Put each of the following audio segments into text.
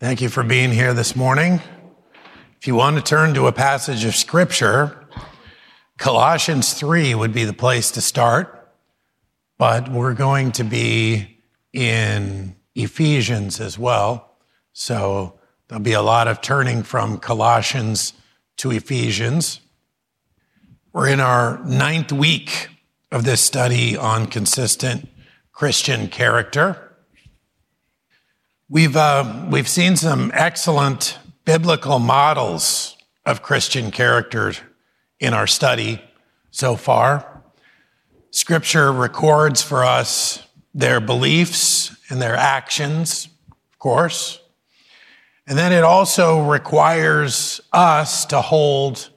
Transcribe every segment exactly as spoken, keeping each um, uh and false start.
Thank you for being here this morning. If you want to turn to a passage of Scripture, Colossians three would be the place to start, but we're going to be in Ephesians as well, so there'll be a lot of turning from Colossians to Ephesians. We're in our ninth week of this study on consistent Christian character. We've uh, we've seen some excellent biblical models of Christian character in our study so far. Scripture records for us their beliefs and their actions, of course. And then it also requires us to hold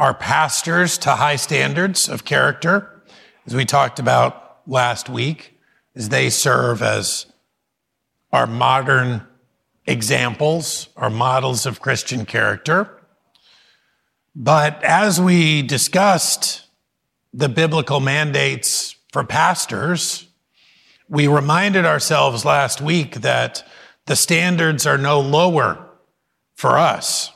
our pastors to high standards of character, as we talked about last week, as they serve as our modern examples, our models of Christian character. But as we discussed the biblical mandates for pastors, we reminded ourselves last week that the standards are no lower for us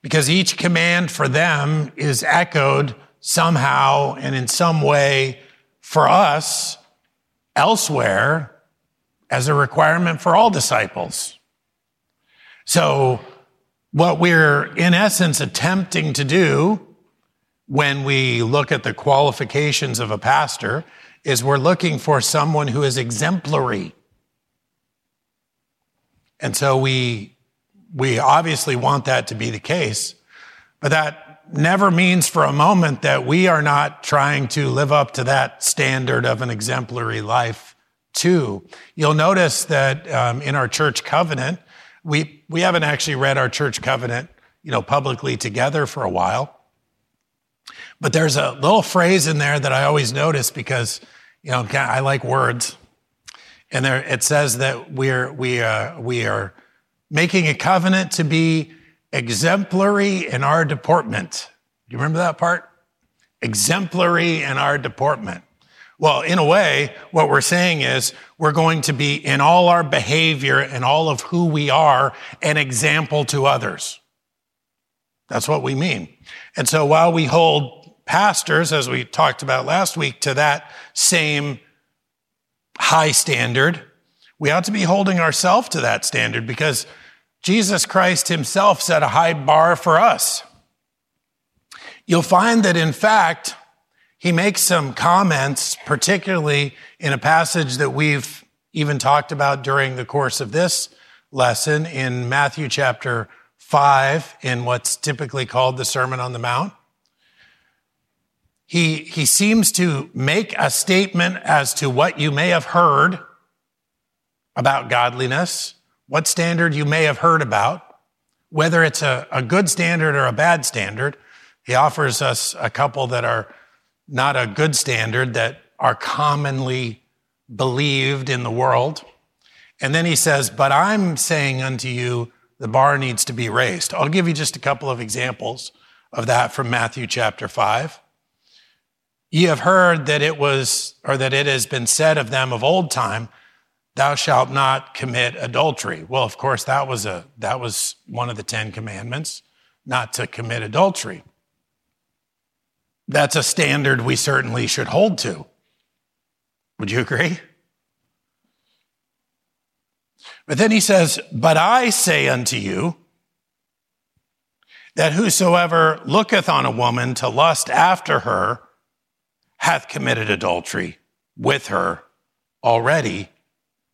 because each command for them is echoed somehow and in some way for us elsewhere as a requirement for all disciples. So what we're, in essence, attempting to do when we look at the qualifications of a pastor is we're looking for someone who is exemplary. And so we, we obviously want that to be the case, but that never means for a moment that we are not trying to live up to that standard of an exemplary life too. You'll notice that um, in our church covenant, we we haven't actually read our church covenant, you know, publicly together for a while. But there's a little phrase in there that I always notice because, you know, I like words, and there it says that we're we uh, we are making a covenant to be exemplary in our deportment. Do you remember that part? Exemplary in our deportment. Well, in a way, what we're saying is we're going to be in all our behavior and all of who we are an example to others. That's what we mean. And so while we hold pastors, as we talked about last week, to that same high standard, we ought to be holding ourselves to that standard because Jesus Christ himself set a high bar for us. You'll find that, in fact, he makes some comments, particularly in a passage that we've even talked about during the course of this lesson in Matthew chapter five, in what's typically called the Sermon on the Mount. He, he seems to make a statement as to what you may have heard about godliness, what standard you may have heard about, whether it's a, a good standard or a bad standard. He offers us a couple that are not a good standard, that are commonly believed in the world. And then he says, but I'm saying unto you, the bar needs to be raised. I'll give you just a couple of examples of that from Matthew chapter five. Ye have heard that it was, or that it has been said of them of old time, thou shalt not commit adultery. Well, of course, that was a that was one of the Ten Commandments, not to commit adultery. That's a standard we certainly should hold to. Would you agree? But then he says, but I say unto you, that whosoever looketh on a woman to lust after her hath committed adultery with her already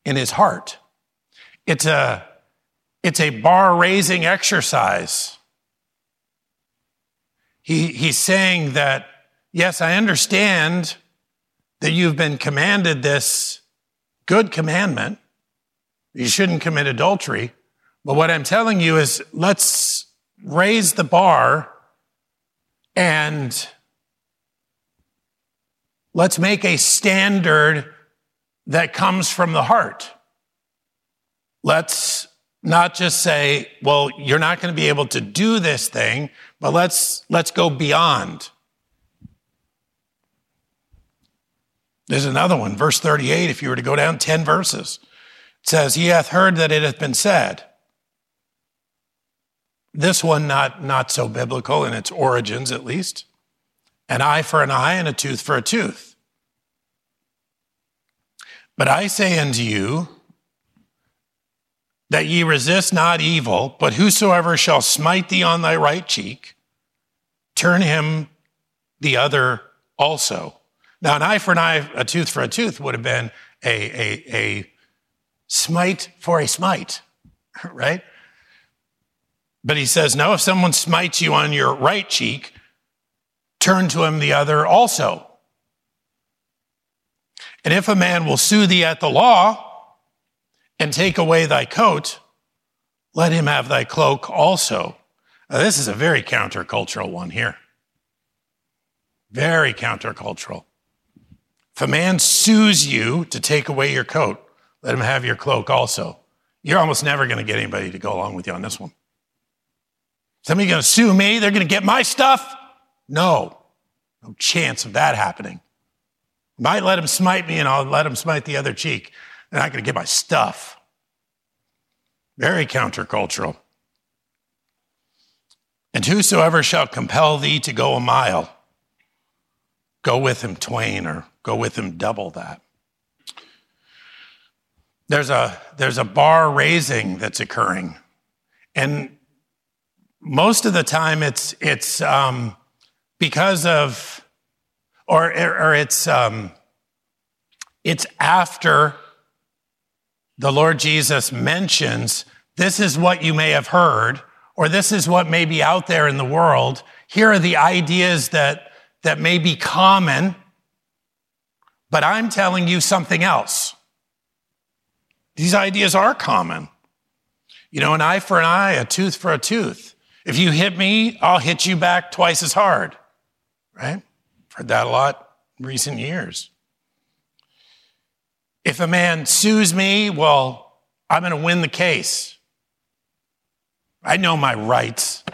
in his heart. It's a, it's a bar-raising exercise. He, he's saying that, yes, I understand that you've been commanded this good commandment. You shouldn't commit adultery. But what I'm telling you is let's raise the bar and let's make a standard that comes from the heart. Let's not just say, well, you're not going to be able to do this thing, but let's let's go beyond. There's another one, verse thirty-eight, if you were to go down ten verses. It says, ye hath heard that it hath been said, This one not, not so biblical in its origins, at least. An eye for an eye and a tooth for a tooth. But I say unto you that ye resist not evil, but whosoever shall smite thee on thy right cheek, turn him the other also. Now, an eye for an eye, a tooth for a tooth would have been a, a, a smite for a smite, right? But he says, no, if someone smites you on your right cheek, turn to him the other also. And if a man will sue thee at the law and take away thy coat, let him have thy cloak also. Now, this is a very countercultural one here. Very countercultural. If a man sues you to take away your coat, let him have your cloak also. You're almost never going to get anybody to go along with you on this one. Somebody's going to sue me, they're going to get my stuff? No, no chance of that happening. Might let him smite me and I'll let him smite the other cheek. They're not going to get my stuff. Very countercultural. And whosoever shall compel thee to go a mile, go with him twain, or go with him double that. There's a, there's a bar raising that's occurring. And most of the time, it's it's um, because of, or or it's um, it's after the Lord Jesus mentions, this is what you may have heard, or this is what may be out there in the world. Here are the ideas that that may be common, but I'm telling you something else. These ideas are common. You know, an eye for an eye, a tooth for a tooth. If you hit me, I'll hit you back twice as hard, right? I've heard that a lot in recent years. If a man sues me, well, I'm going to win the case. I know my rights.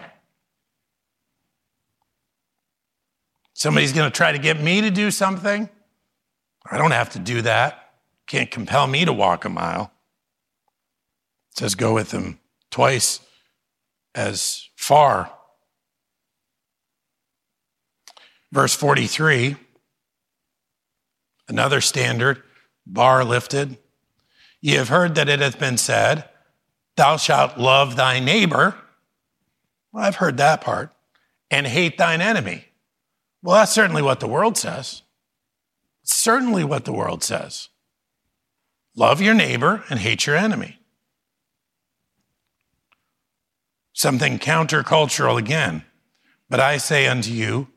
Somebody's going to try to get me to do something. I don't have to do that. Can't compel me to walk a mile. It says go with him twice as far. Verse forty-three, another standard, bar lifted. Ye have heard that it hath been said, thou shalt love thy neighbor. Well, I've heard that part. And hate thine enemy. Well, that's certainly what the world says. It's certainly what the world says. Love your neighbor and hate your enemy. Something countercultural again. But I say unto you,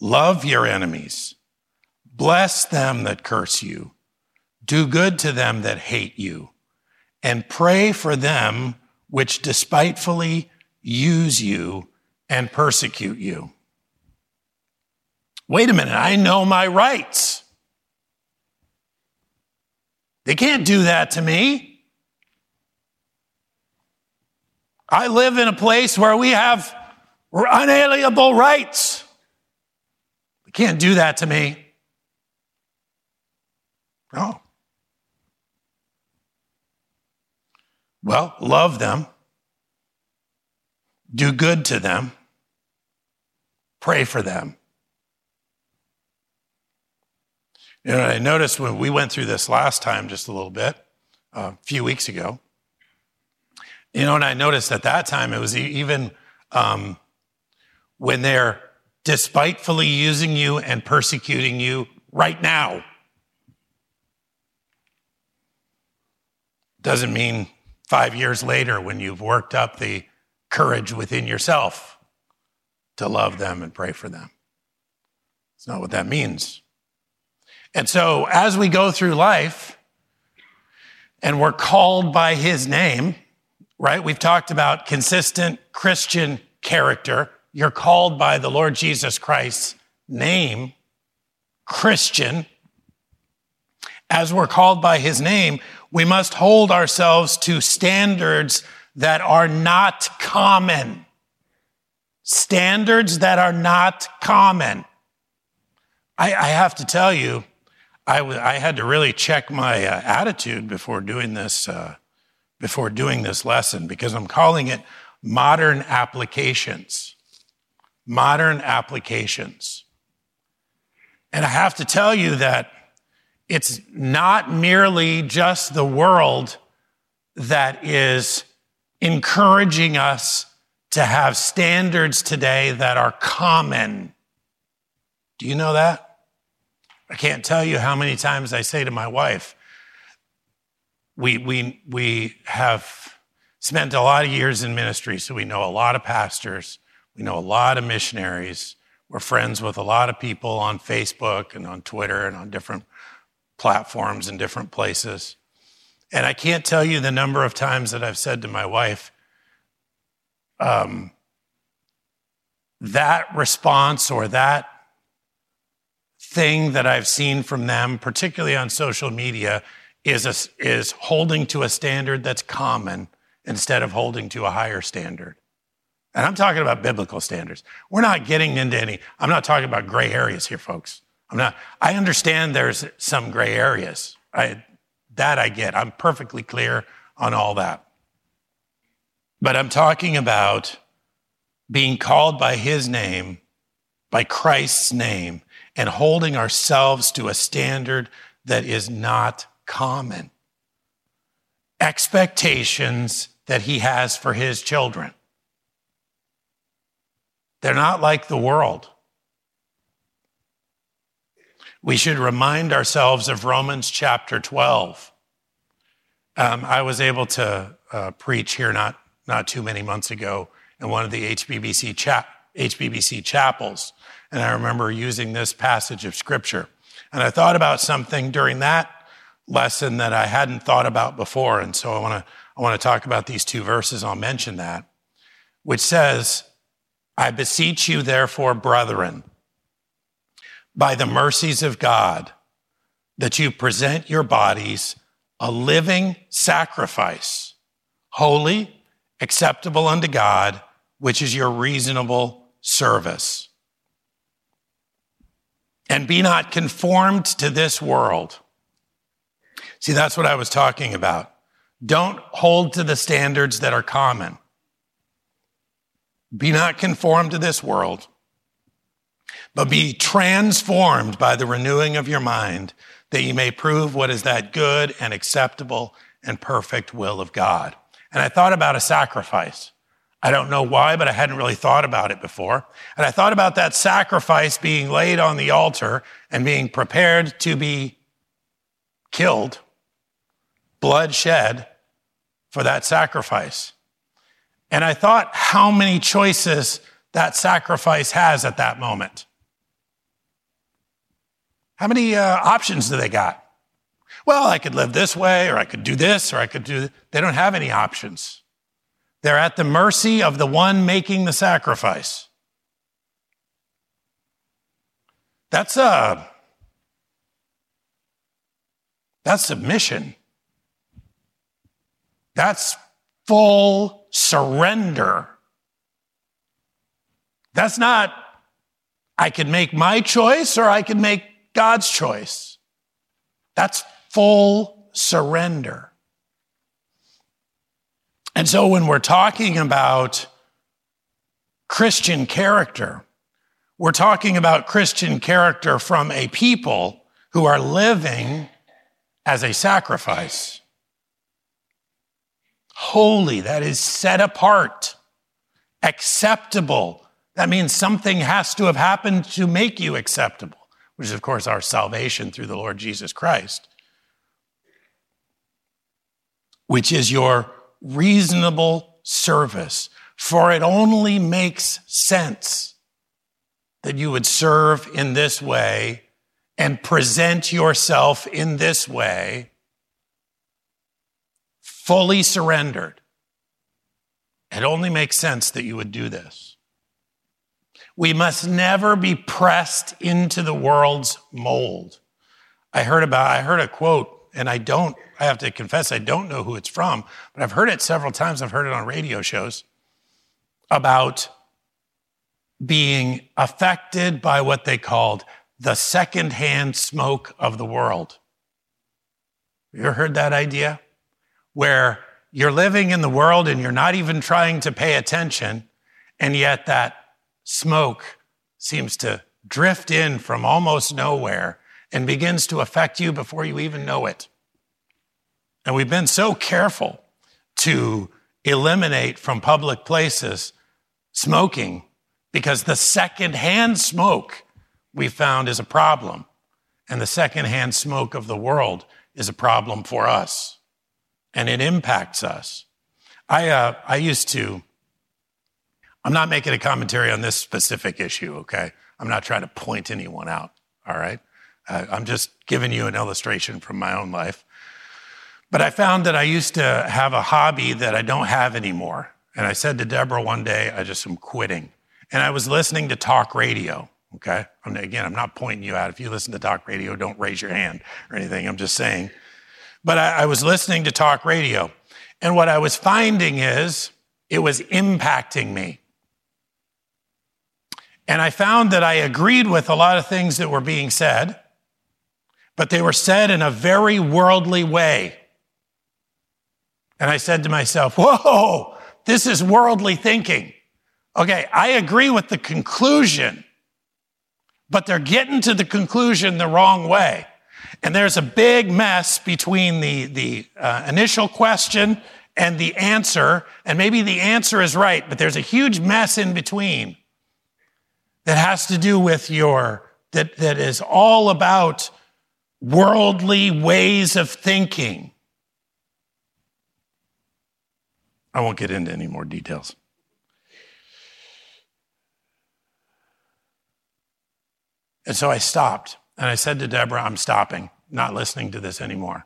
love your enemies. Bless them that curse you. Do good to them that hate you. And pray for them which despitefully use you and persecute you. Wait a minute, I know my rights. They can't do that to me. I live in a place where we have unalienable rights. They can't do that to me. No. Well, love them. Do good to them. Pray for them. You know, I noticed when we went through this last time just a little bit, uh, a few weeks ago, you know, and I noticed at that time it was even um, when they're despitefully using you and persecuting you right now. Doesn't mean five years later when you've worked up the courage within yourself to love them and pray for them. It's not what that means. And so as we go through life and we're called by his name, right? We've talked about consistent Christian character. You're called by the Lord Jesus Christ's name, Christian. As we're called by his name, we must hold ourselves to standards that are not common. Standards that are not common. I, I have to tell you, I, w- I had to really check my uh, attitude before doing this uh Before doing this lesson, because I'm calling it modern applications, modern applications. And I have to tell you that it's not merely just the world that is encouraging us to have standards today that are common. Do you know that? I can't tell you how many times I say to my wife, we we we have spent a lot of years in ministry, so we know a lot of pastors, we know a lot of missionaries, we're friends with a lot of people on Facebook and on Twitter and on different platforms and different places. And I can't tell you the number of times that I've said to my wife, um, that response or that thing that I've seen from them, particularly on social media, is a, is holding to a standard that's common instead of holding to a higher standard. And I'm talking about biblical standards. We're not getting into any, I'm not talking about gray areas here, folks. I'm not, I understand there's some gray areas. I, that I get. I'm perfectly clear on all that. But I'm talking about being called by his name, by Christ's name, and holding ourselves to a standard that is not common. Expectations that he has for his children. They're not like the world. We should remind ourselves of Romans chapter twelve. Um, I was able to uh, preach here not, not too many months ago in one of the H B B C, cha- H B B C chapels, and I remember using this passage of scripture. And I thought about something during that lesson that I hadn't thought about before, and so I want to I want to talk about these two verses. I'll mention that, which says, "I beseech you, therefore, brethren, by the mercies of God, that you present your bodies a living sacrifice, holy, acceptable unto God, which is your reasonable service. And be not conformed to this world." See, that's what I was talking about. Don't hold to the standards that are common. Be not conformed to this world, but be transformed by the renewing of your mind, that you may prove what is that good and acceptable and perfect will of God. And I thought about a sacrifice. I don't know why, but I hadn't really thought about it before. And I thought about that sacrifice being laid on the altar and being prepared to be killed, blood shed for that sacrifice. And I thought how many choices that sacrifice has at that moment. How many uh, options do they got? Well, I could live this way, or I could do this, or I could do... Th- they don't have any options. They're at the mercy of the one making the sacrifice. That's a... That's submission. That's full surrender. That's not, I can make my choice, or I can make God's choice. That's full surrender. And so when we're talking about Christian character, we're talking about Christian character from a people who are living as a sacrifice. Holy, that is set apart, acceptable. That means something has to have happened to make you acceptable, which is, of course, our salvation through the Lord Jesus Christ, which is your reasonable service. For it only makes sense that you would serve in this way and present yourself in this way, fully surrendered. It only makes sense that you would do this. We must never be pressed into the world's mold. I heard about, I heard a quote, and I don't, I have to confess, I don't know who it's from, but I've heard it several times. I've heard it on radio shows about being affected by what they called the secondhand smoke of the world. You ever heard that idea? Where You're living in the world and you're not even trying to pay attention. And yet that smoke seems to drift in from almost nowhere and begins to affect you before you even know it. And we've been so careful to eliminate from public places smoking, because the secondhand smoke we found is a problem, and the secondhand smoke of the world is a problem for us, and it impacts us. I uh, I used to, I'm not making a commentary on this specific issue, okay? I'm not trying to point anyone out, all right? Uh, I'm just giving you an illustration from my own life. But I found that I used to have a hobby that I don't have anymore. And I said to Deborah one day, I just am quitting. And I was listening to talk radio, okay? I'm, again, I'm not pointing you out. If you listen to talk radio, don't raise your hand or anything. I'm just saying. But I, I was listening to talk radio. And what I was finding is it was impacting me. And I found that I agreed with a lot of things that were being said, but they were said in a very worldly way. And I said to myself, whoa, this is worldly thinking. Okay, I agree with the conclusion, but they're getting to the conclusion the wrong way. And there's a big mess between the, the uh, initial question and the answer, and maybe the answer is right, but there's a huge mess in between that has to do with your, that that is all about worldly ways of thinking. I won't get into any more details. And so I stopped, and I said to Deborah, I'm stopping, not listening to this anymore.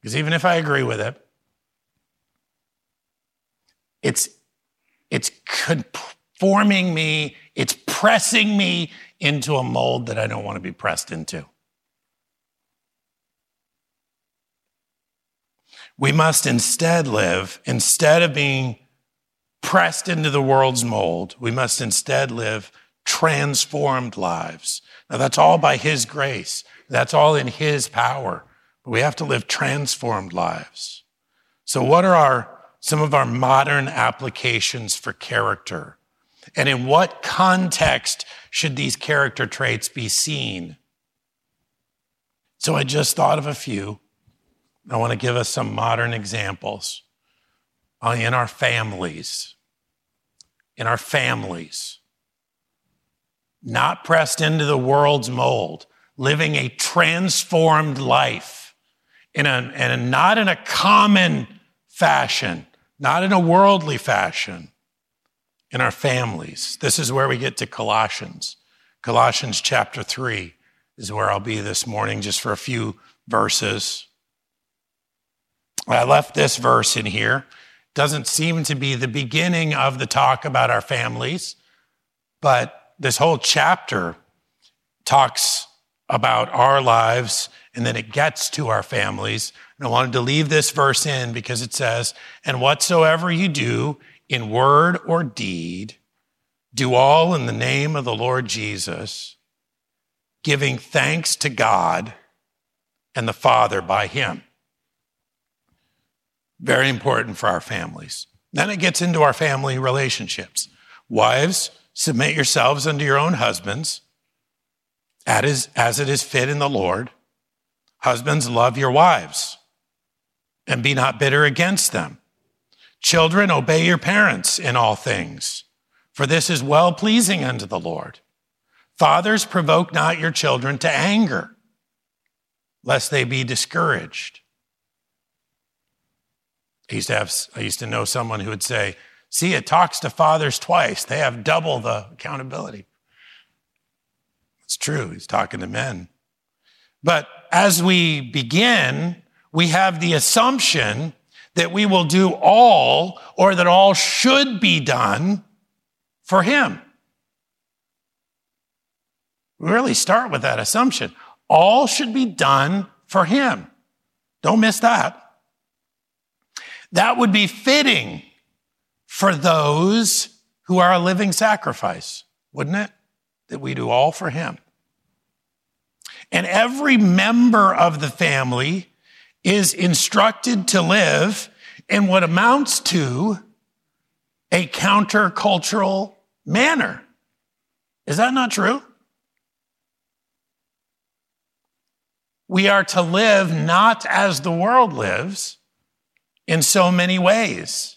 Because even if I agree with it, it's it's conforming me, it's pressing me into a mold that I don't want to be pressed into. We must instead live, instead of being pressed into the world's mold, we must instead live transformed lives. Now, that's all by His grace. That's all in His power. But we have to live transformed lives. So what are our some of our modern applications for character? And in what context should these character traits be seen? So I just thought of a few. I want to give us some modern examples in our families. In our families. Not pressed into the world's mold, living a transformed life, in a, in a, not in a common fashion, not in a worldly fashion, in our families. This is where we get to Colossians. Colossians chapter three is where I'll be this morning, just for a few verses. I left this verse in here. Doesn't seem to be the beginning of the talk about our families, but this whole chapter talks about our lives, and then it gets to our families. And I wanted to leave this verse in because it says, and whatsoever you do in word or deed, do all in the name of the Lord Jesus, giving thanks to God and the Father by Him. Very important for our families. Then it gets into our family relationships. Wives, submit yourselves unto your own husbands, as it is fit in the Lord. Husbands, love your wives, and be not bitter against them. Children, obey your parents in all things, for this is well-pleasing unto the Lord. Fathers, provoke not your children to anger, lest they be discouraged. I used to have, I used to know someone who would say, see, it talks to fathers twice. They have double the accountability. It's true. He's talking to men. But as we begin, we have the assumption that we will do all, or that all should be done for Him. We really start with that assumption. All should be done for Him. Don't miss that. That would be fitting for those who are a living sacrifice, wouldn't it? That we do all for Him. And every member of the family is instructed to live in what amounts to a countercultural manner. Is that not true? We are to live not as the world lives in so many ways.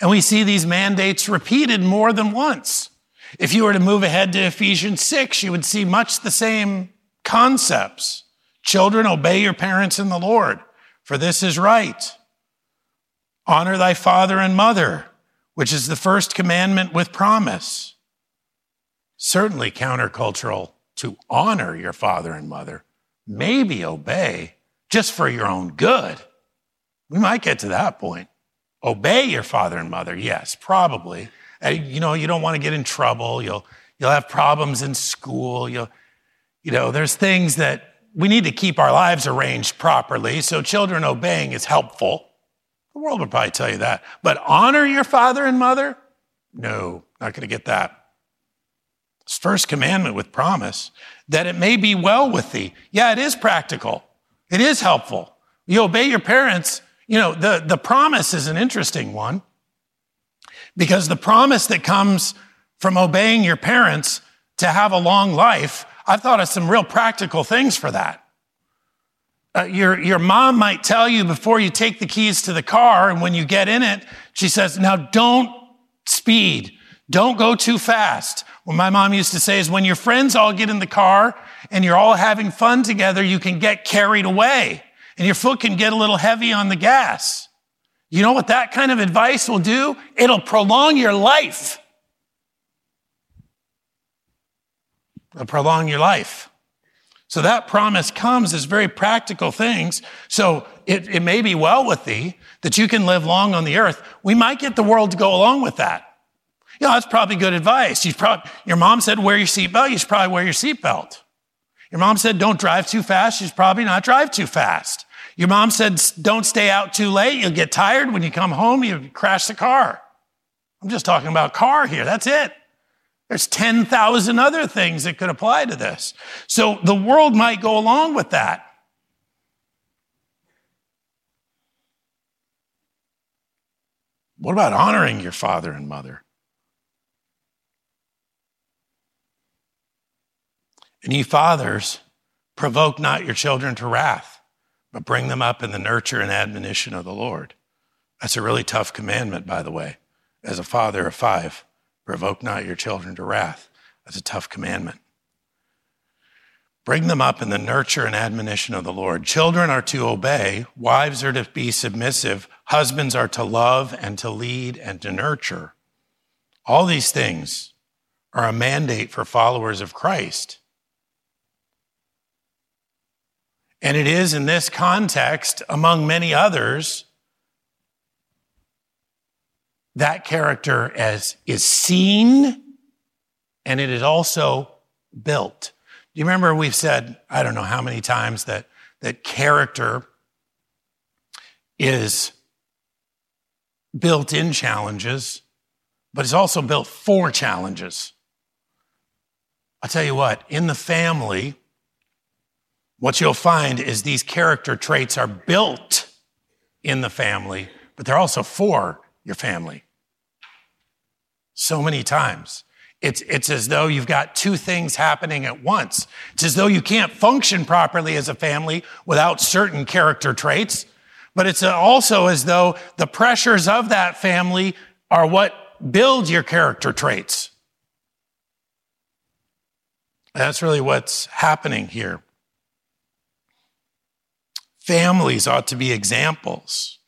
And we see these mandates repeated more than once. If you were to move ahead to Ephesians six, you would see much the same concepts. Children, obey your parents in the Lord, for this is right. Honor thy father and mother, which is the first commandment with promise. Certainly countercultural to honor your father and mother. Maybe obey just for your own good. We might get to that point. Obey your father and mother, yes, probably. You know, you don't want to get in trouble. You'll you'll have problems in school. You'll, you know, there's things that we need to keep our lives arranged properly, so children obeying is helpful. The world would probably tell you that. But honor your father and mother? No, not going to get that. It's first commandment with promise, that it may be well with thee. Yeah, it is practical. It is helpful. You obey your parents. You know, the, the promise is an interesting one, because the promise that comes from obeying your parents to have a long life, I've thought of some real practical things for that. Uh, your, your mom might tell you before you take the keys to the car, and when you get in it, she says, now don't speed. Don't go too fast. What my mom used to say is, when your friends all get in the car and you're all having fun together, you can get carried away and your foot can get a little heavy on the gas. You know what that kind of advice will do? It'll prolong your life. It'll prolong your life. So that promise comes as very practical things. So it, it may be well with thee that you can live long on the earth. We might get the world to go along with that. You know, that's probably good advice. You probably, your mom said, wear your seatbelt. You should probably wear your seatbelt. Your mom said, don't drive too fast. You should probably not drive too fast. Your mom said, don't stay out too late. You'll get tired. When you come home, you crash the car. I'm just talking about car here. That's it. There's ten thousand other things that could apply to this. So the world might go along with that. What about honoring your father and mother? And ye fathers, provoke not your children to wrath, but bring them up in the nurture and admonition of the Lord. That's a really tough commandment, by the way. As a father of five, provoke not your children to wrath. That's a tough commandment. Bring them up in the nurture and admonition of the Lord. Children are to obey. Wives are to be submissive. Husbands are to love and to lead and to nurture. All these things are a mandate for followers of Christ. And it is in this context, among many others, that character as is seen, and it is also built. Do you remember we've said, I don't know how many times, that, that character is built in challenges, but it's also built for challenges. I'll tell you what, in the family, what you'll find is these character traits are built in the family, but they're also for your family. So many times. It's, it's as though you've got two things happening at once. It's as though you can't function properly as a family without certain character traits, but it's also as though the pressures of that family are what build your character traits. That's really what's happening here. Families ought to be examples,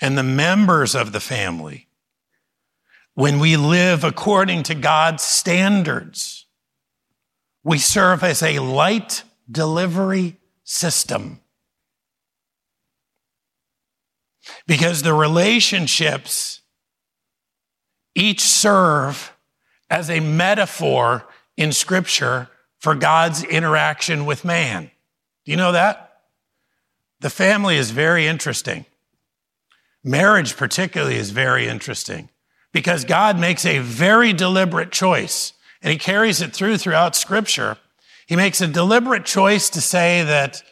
and the members of the family, when we live according to God's standards, we serve as a light delivery system. Because the relationships each serve as a metaphor in Scripture for God's interaction with man. Do you know that? The family is very interesting. Marriage particularly is very interesting, because God makes a very deliberate choice, and he carries it through throughout Scripture. He makes a deliberate choice to say that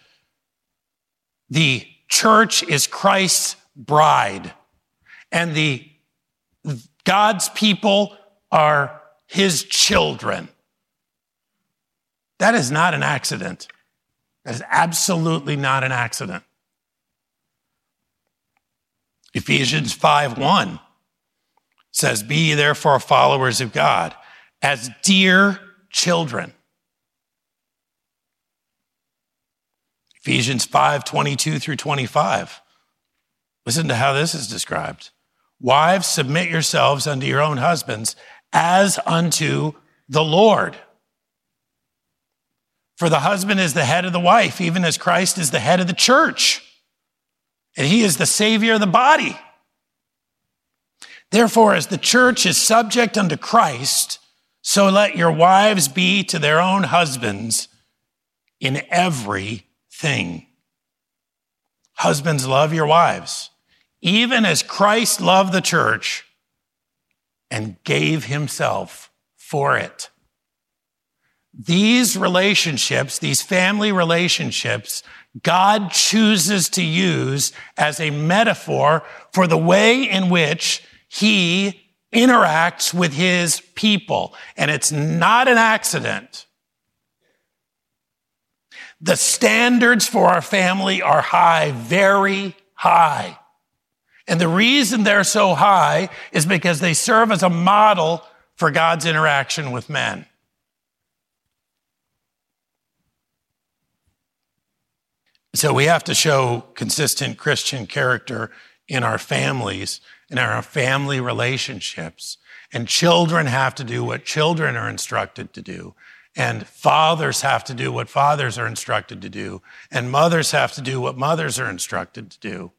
the church is Christ's bride. and the God's people are his children. That is not an accident. That is absolutely not an accident. Ephesians five one says, "Be ye therefore followers of God as dear children." Ephesians five twenty-two through twenty-five. Listen to how this is described. "Wives, submit yourselves unto your own husbands as unto the Lord. For the husband is the head of the wife, even as Christ is the head of the church, and he is the Savior of the body. Therefore, as the church is subject unto Christ, so let your wives be to their own husbands in everything. Husbands, love your wives, even as Christ loved the church and gave himself for it." These relationships, these family relationships, God chooses to use as a metaphor for the way in which he interacts with his people. And it's not an accident. The standards for our family are high, very high. And the reason they're so high is because they serve as a model for God's interaction with men. So we have to show consistent Christian character in our families, in our family relationships. And children have to do what children are instructed to do. And fathers have to do what fathers are instructed to do. And mothers have to do what mothers are instructed to do.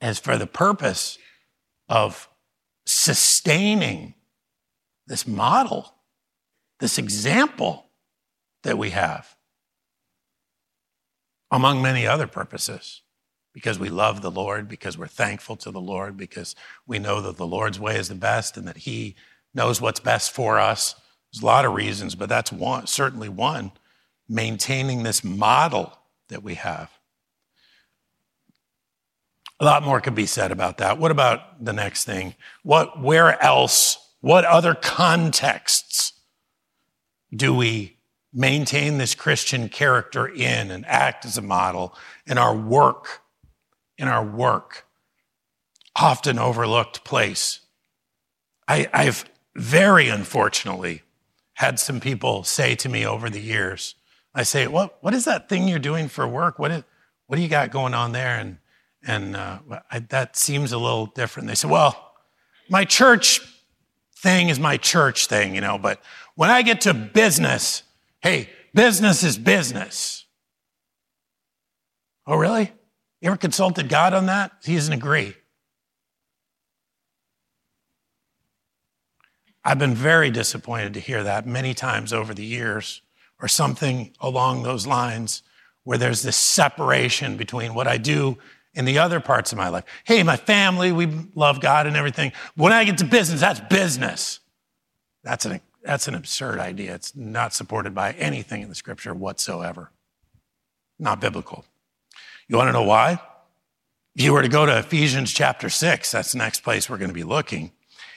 As for the purpose of sustaining this model, this example that we have, among many other purposes, because we love the Lord, because we're thankful to the Lord, because we know that the Lord's way is the best and that he knows what's best for us. There's a lot of reasons, but that's one, certainly one, maintaining this model that we have. A lot more could be said about that. What about the next thing? What, where else? What other contexts do we maintain this Christian character in and act as a model in our work, in our work, often overlooked place? I, I've very unfortunately had some people say to me over the years, I say, what, what is that thing you're doing for work? What, is, what do you got going on there? And, and uh, I, that seems a little different. They say, well, my church thing is my church thing, you know, but when I get to business, hey, business is business. Oh, really? You ever consulted God on that? He doesn't agree. I've been very disappointed to hear that many times over the years, or something along those lines, where there's this separation between what I do in the other parts of my life. Hey, my family, we love God and everything. When I get to business, that's business. That's an, that's an absurd idea. It's not supported by anything in the scripture whatsoever. Not biblical. You want to know why? If you were to go to Ephesians chapter six, that's the next place we're going to be looking.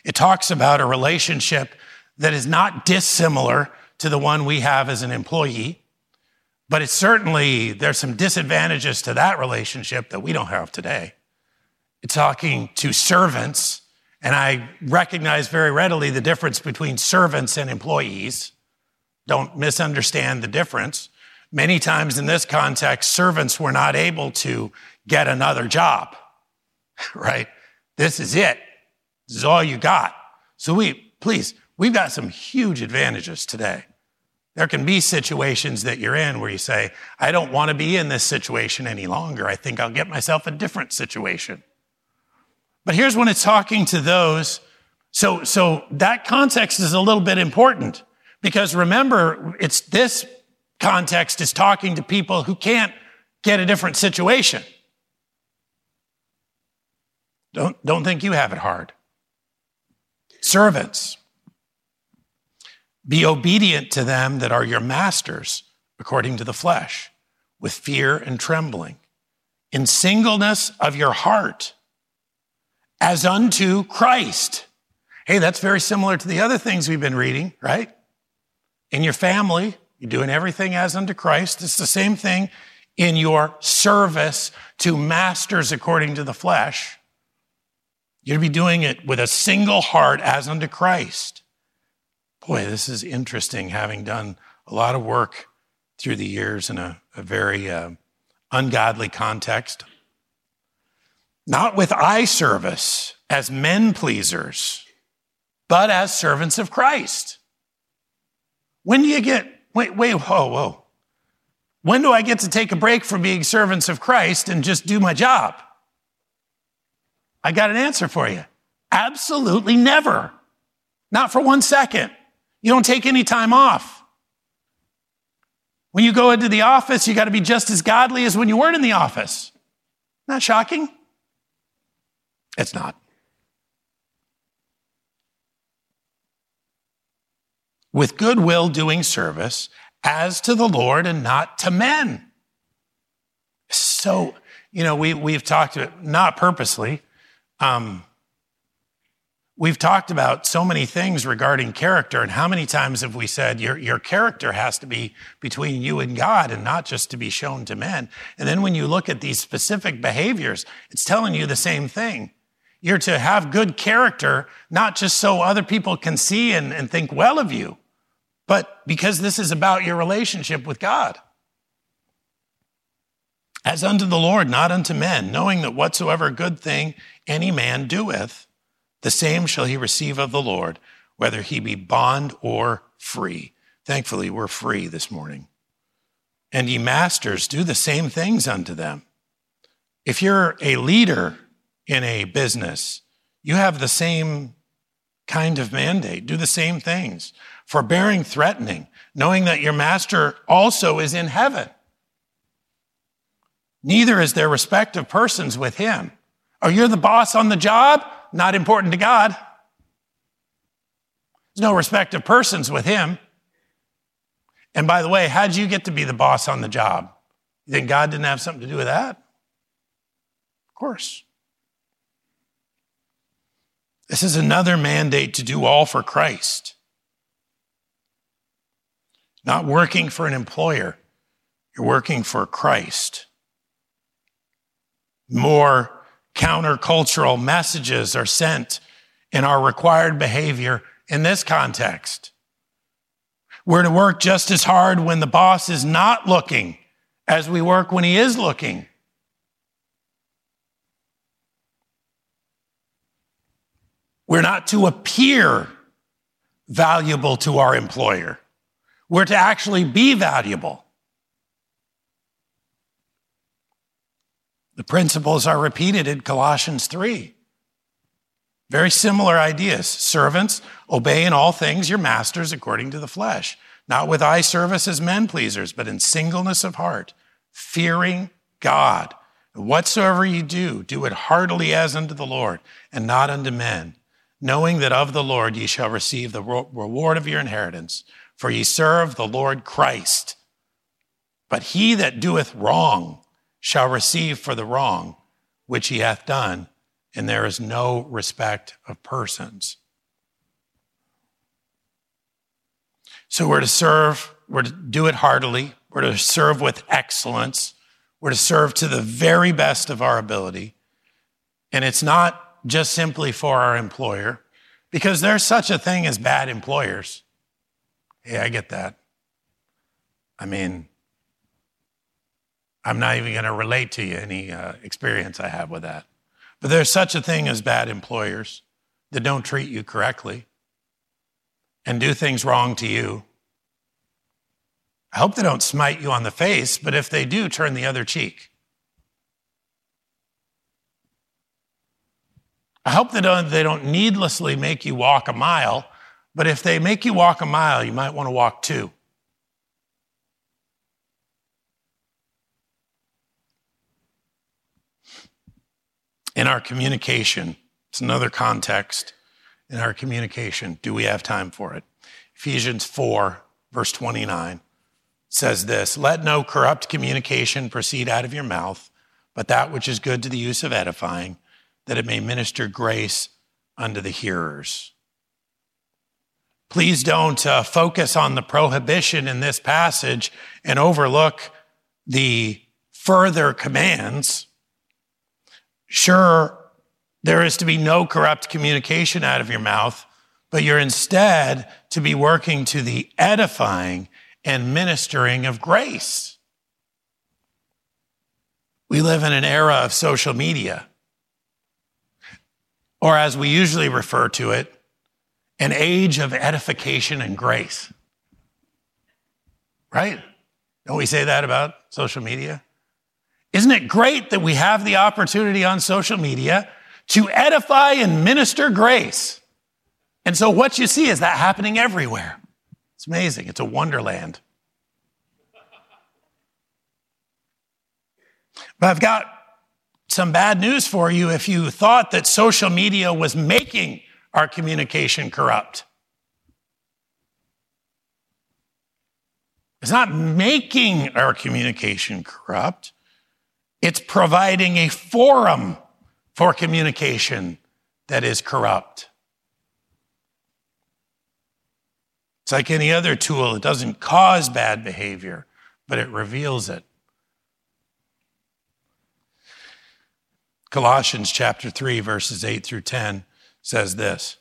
It talks about a relationship that is not dissimilar to the one we have as an employee. But it's certainly, there's some disadvantages to that relationship that we don't have today. It's talking to servants, and I recognize very readily the difference between servants and employees. Don't misunderstand the difference. Many times in this context, servants were not able to get another job, right? This is it. This is all you got. So we, please, we've got some huge advantages today. There can be situations that you're in where you say, I don't want to be in this situation any longer. I think I'll get myself a different situation. But here's when it's talking to those. So, so that context is a little bit important, because remember, it's this context is talking to people who can't get a different situation. Don't, don't think you have it hard. Servants. Be obedient to them that are your masters according to the flesh, with fear and trembling, in singleness of your heart, as unto Christ. Hey, that's very similar to the other things we've been reading, right? In your family, you're doing everything as unto Christ. It's the same thing in your service to masters according to the flesh. You're to be doing it with a single heart as unto Christ. Boy, this is interesting, having done a lot of work through the years in a, a very uh, ungodly context. Not with eye service as men pleasers, but as servants of Christ. When do you get, wait, wait, whoa, whoa. When do I get to take a break from being servants of Christ and just do my job? I got an answer for you. Absolutely never. Not for one second. You don't take any time off. When you go into the office, you got to be just as godly as when you weren't in the office. Not shocking? It's not. With goodwill doing service as to the Lord and not to men. So, you know, we, we've talked, not purposely, um, we've talked about so many things regarding character, and how many times have we said your, your character has to be between you and God and not just to be shown to men. And then when you look at these specific behaviors, it's telling you the same thing. You're to have good character, not just so other people can see and, and think well of you, but because this is about your relationship with God. As unto the Lord, not unto men, knowing that whatsoever good thing any man doeth, the same shall he receive of the Lord, whether he be bond or free. Thankfully, we're free this morning. And ye masters, do the same things unto them. If you're a leader in a business, you have the same kind of mandate. Do the same things. Forbearing threatening, knowing that your master also is in heaven. Neither is there respect of persons with him. Are you the boss on the job? Not important to God. There's no respect of persons with him. And by the way, how'd you get to be the boss on the job? You think God didn't have something to do with that? Of course. This is another mandate to do all for Christ. Not working for an employer, you're working for Christ. More countercultural messages are sent in our required behavior in this context. We're to work just as hard when the boss is not looking as we work when he is looking. We're not to appear valuable to our employer. We're to actually be valuable. The principles are repeated in Colossians three. Very similar ideas. Servants, obey in all things your masters according to the flesh, not with eye service as men pleasers, but in singleness of heart, fearing God. And whatsoever you do, do it heartily as unto the Lord and not unto men, knowing that of the Lord ye shall receive the reward of your inheritance, for ye serve the Lord Christ. But he that doeth wrong shall receive for the wrong which he hath done, and there is no respect of persons. So we're to serve, we're to do it heartily, we're to serve with excellence, we're to serve to the very best of our ability, and it's not just simply for our employer, because there's such a thing as bad employers. Hey, I get that. I mean, I'm not even going to relate to you any uh, experience I have with that. But there's such a thing as bad employers that don't treat you correctly and do things wrong to you. I hope they don't smite you on the face, but if they do, turn the other cheek. I hope they don't, they don't needlessly make you walk a mile, but if they make you walk a mile, you might want to walk two. In our communication, it's another context. In our communication, do we have time for it? Ephesians four, verse twenty-nine. says this, let no corrupt communication proceed out of your mouth, but that which is good to the use of edifying, that it may minister grace unto the hearers. Please don't uh, focus on the prohibition in this passage and overlook the further commands. Sure, there is to be no corrupt communication out of your mouth, but you're instead to be working to the edifying and ministering of grace. We live in an era of social media, or as we usually refer to it, an age of edification and grace. Right? Don't we say that about social media? Isn't it great that we have the opportunity on social media to edify and minister grace? And so what you see is that happening everywhere. It's amazing. It's a wonderland. But I've got some bad news for you if you thought that social media was making our communication corrupt. It's not making our communication corrupt. It's providing a forum for communication that is corrupt. It's like any other tool. It doesn't cause bad behavior, but it reveals it. Colossians chapter three, verses eight through ten says this.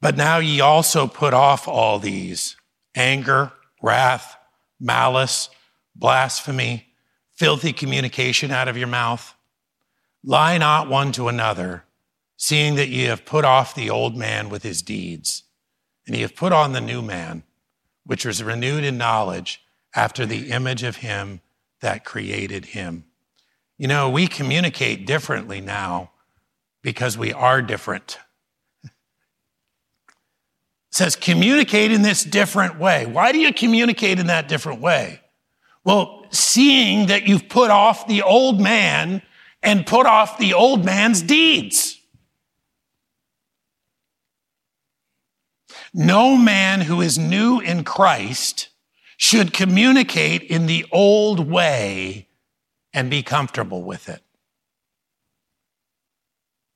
But now ye also put off all these, anger, wrath, malice, blasphemy, filthy communication out of your mouth. Lie not one to another, seeing that ye have put off the old man with his deeds, and ye have put on the new man, which was renewed in knowledge after the image of him that created him. You know, we communicate differently now because we are different. It says communicate in this different way. Why do you communicate in that different way? Well, seeing that you've put off the old man and put off the old man's deeds. No man who is new in Christ should communicate in the old way and be comfortable with it.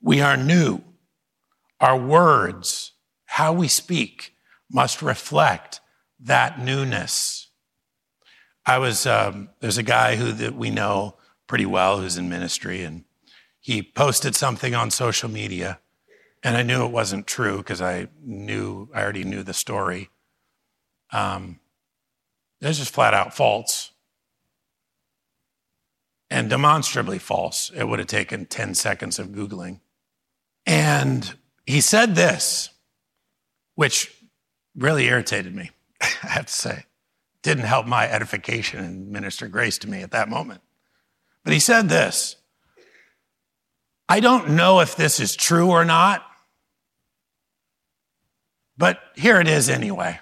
We are new. Our words, how we speak, must reflect that newness. I was, um, there's a guy who that we know pretty well who's in ministry, and he posted something on social media, and I knew it wasn't true because I knew, I already knew the story. Um, it was just flat out false and demonstrably false. It would have taken ten seconds of Googling. And he said this, which really irritated me, I have to say. Didn't help my edification and minister grace to me at that moment. But he said this, I don't know if this is true or not, but here it is anyway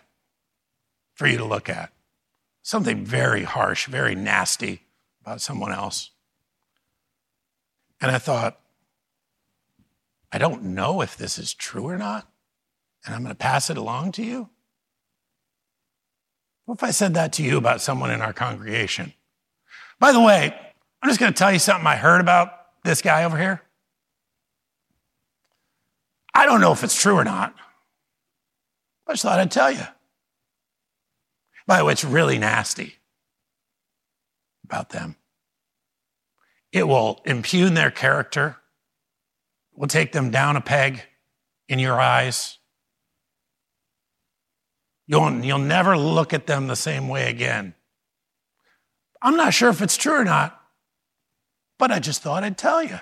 for you to look at. Something very harsh, very nasty about someone else. And I thought, I don't know if this is true or not, and I'm going to pass it along to you. What if I said that to you about someone in our congregation? By the way, I'm just going to tell you something I heard about this guy over here. I don't know if it's true or not. I just thought I'd tell you. By the way, it's really nasty about them. It will impugn their character. It will take them down a peg in your eyes. You'll, you'll never look at them the same way again. I'm not sure if it's true or not, but I just thought I'd tell you.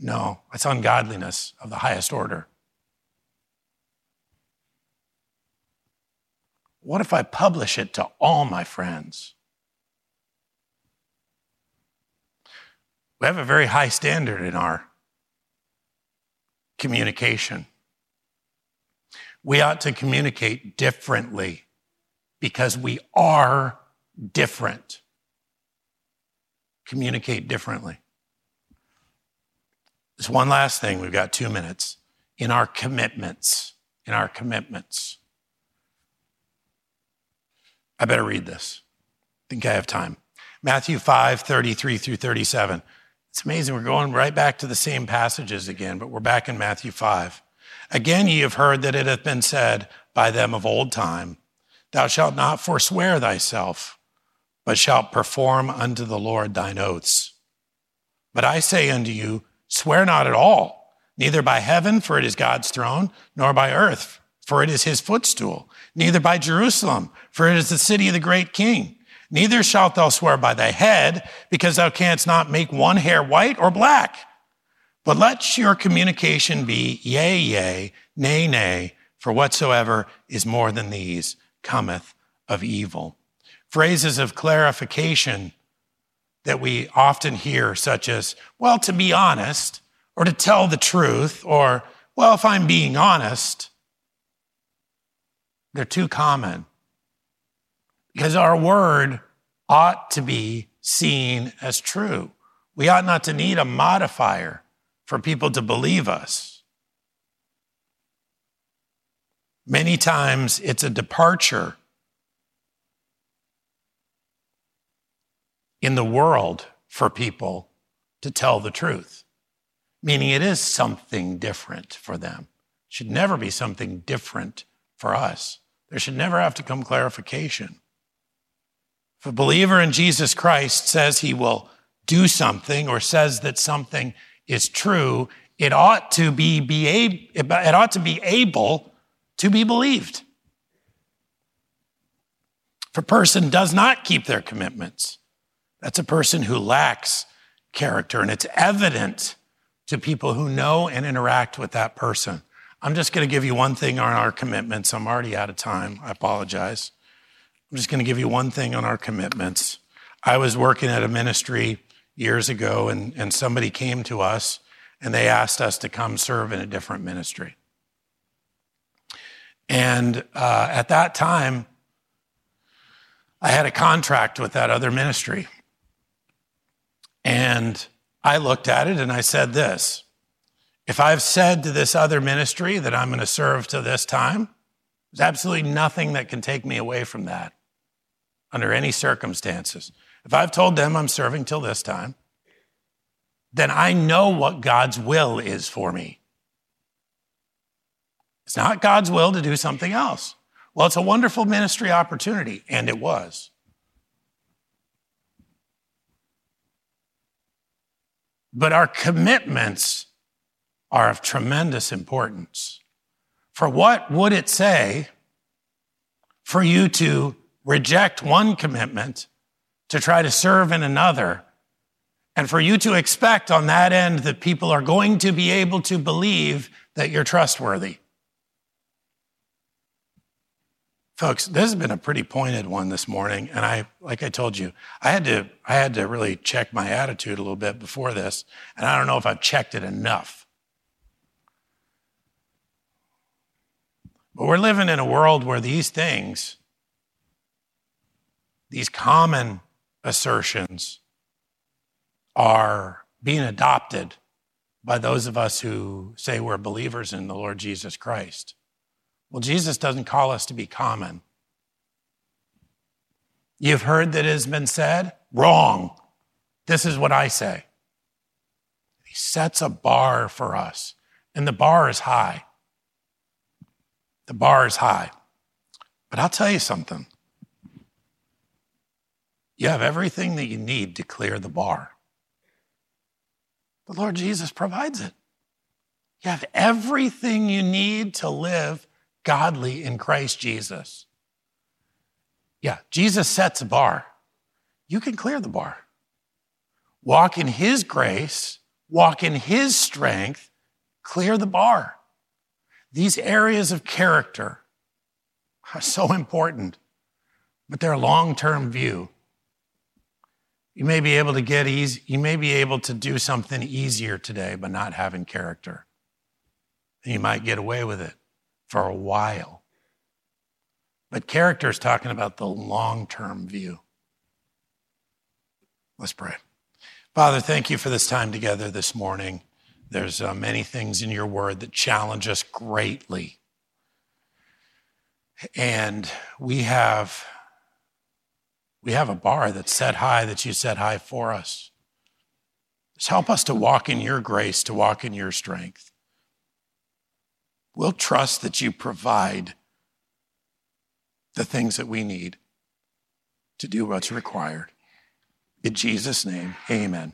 No, it's ungodliness of the highest order. What if I publish it to all my friends? We have a very high standard in our communication. We ought to communicate differently because we are different. Communicate differently. There's one last thing. We've got two minutes. In our commitments, in our commitments. I better read this. I think I have time. Matthew five, thirty-three through thirty-seven. It's amazing. We're going right back to the same passages again, but we're back in Matthew five. Again, ye have heard that it hath been said by them of old time, thou shalt not forswear thyself, but shalt perform unto the Lord thine oaths. But I say unto you, swear not at all, neither by heaven, for it is God's throne, nor by earth, for it is his footstool, neither by Jerusalem, for it is the city of the great king. Neither shalt thou swear by thy head, because thou canst not make one hair white or black. But let your communication be yea, yea, nay, nay, for whatsoever is more than these cometh of evil. Phrases of clarification that we often hear, such as, well, to be honest, or to tell the truth, or, well, if I'm being honest, they're too common. Because our word ought to be seen as true. We ought not to need a modifier for people to believe us. Many times it's a departure in the world for people to tell the truth, meaning it is something different for them. It should never be something different for us. There should never have to come clarification. If a believer in Jesus Christ says he will do something or says that something is true, it ought to be, be ab- it ought to be able to be believed. If a person does not keep their commitments, that's a person who lacks character, and it's evident to people who know and interact with that person. I'm just going to give you one thing on our commitments. I'm already out of time. I apologize. I'm just going to give you one thing on our commitments. I was working at a ministry years ago, and, and somebody came to us, and they asked us to come serve in a different ministry. And uh, at that time, I had a contract with that other ministry. And I looked at it, and I said this: if I've said to this other ministry that I'm going to serve to this time, there's absolutely nothing that can take me away from that under any circumstances. If I've told them I'm serving till this time, then I know what God's will is for me. It's not God's will to do something else. Well, it's a wonderful ministry opportunity, and it was. But our commitments are of tremendous importance. For what would it say for you to reject one commitment to try to serve in another, and for you to expect on that end that people are going to be able to believe that you're trustworthy? Folks, this has been a pretty pointed one this morning, and I, like I told you, I had to, I had to really check my attitude a little bit before this, and I don't know if I've checked it enough. But we're living in a world where these things, these common assertions, are being adopted by those of us who say we're believers in the Lord Jesus Christ. Well, Jesus doesn't call us to be common. You've heard that it has been said? Wrong. This is what I say. He sets a bar for us, and the bar is high. The bar is high. But I'll tell you something. You have everything that you need to clear the bar. The Lord Jesus provides it. You have everything you need to live godly in Christ Jesus. Yeah, Jesus sets a bar. You can clear the bar. Walk in his grace, walk in his strength, clear the bar. These areas of character are so important, but they're a long-term view. You may be able to get easy, you may be able to do something easier today by not having character. And you might get away with it for a while. But character is talking about the long-term view. Let's pray. Father, thank you for this time together this morning. There's uh, many things in your word that challenge us greatly. And we have We have a bar that's set high that you set high for us. Just help us to walk in your grace, to walk in your strength. We'll trust that you provide the things that we need to do what's required. In Jesus' name, amen.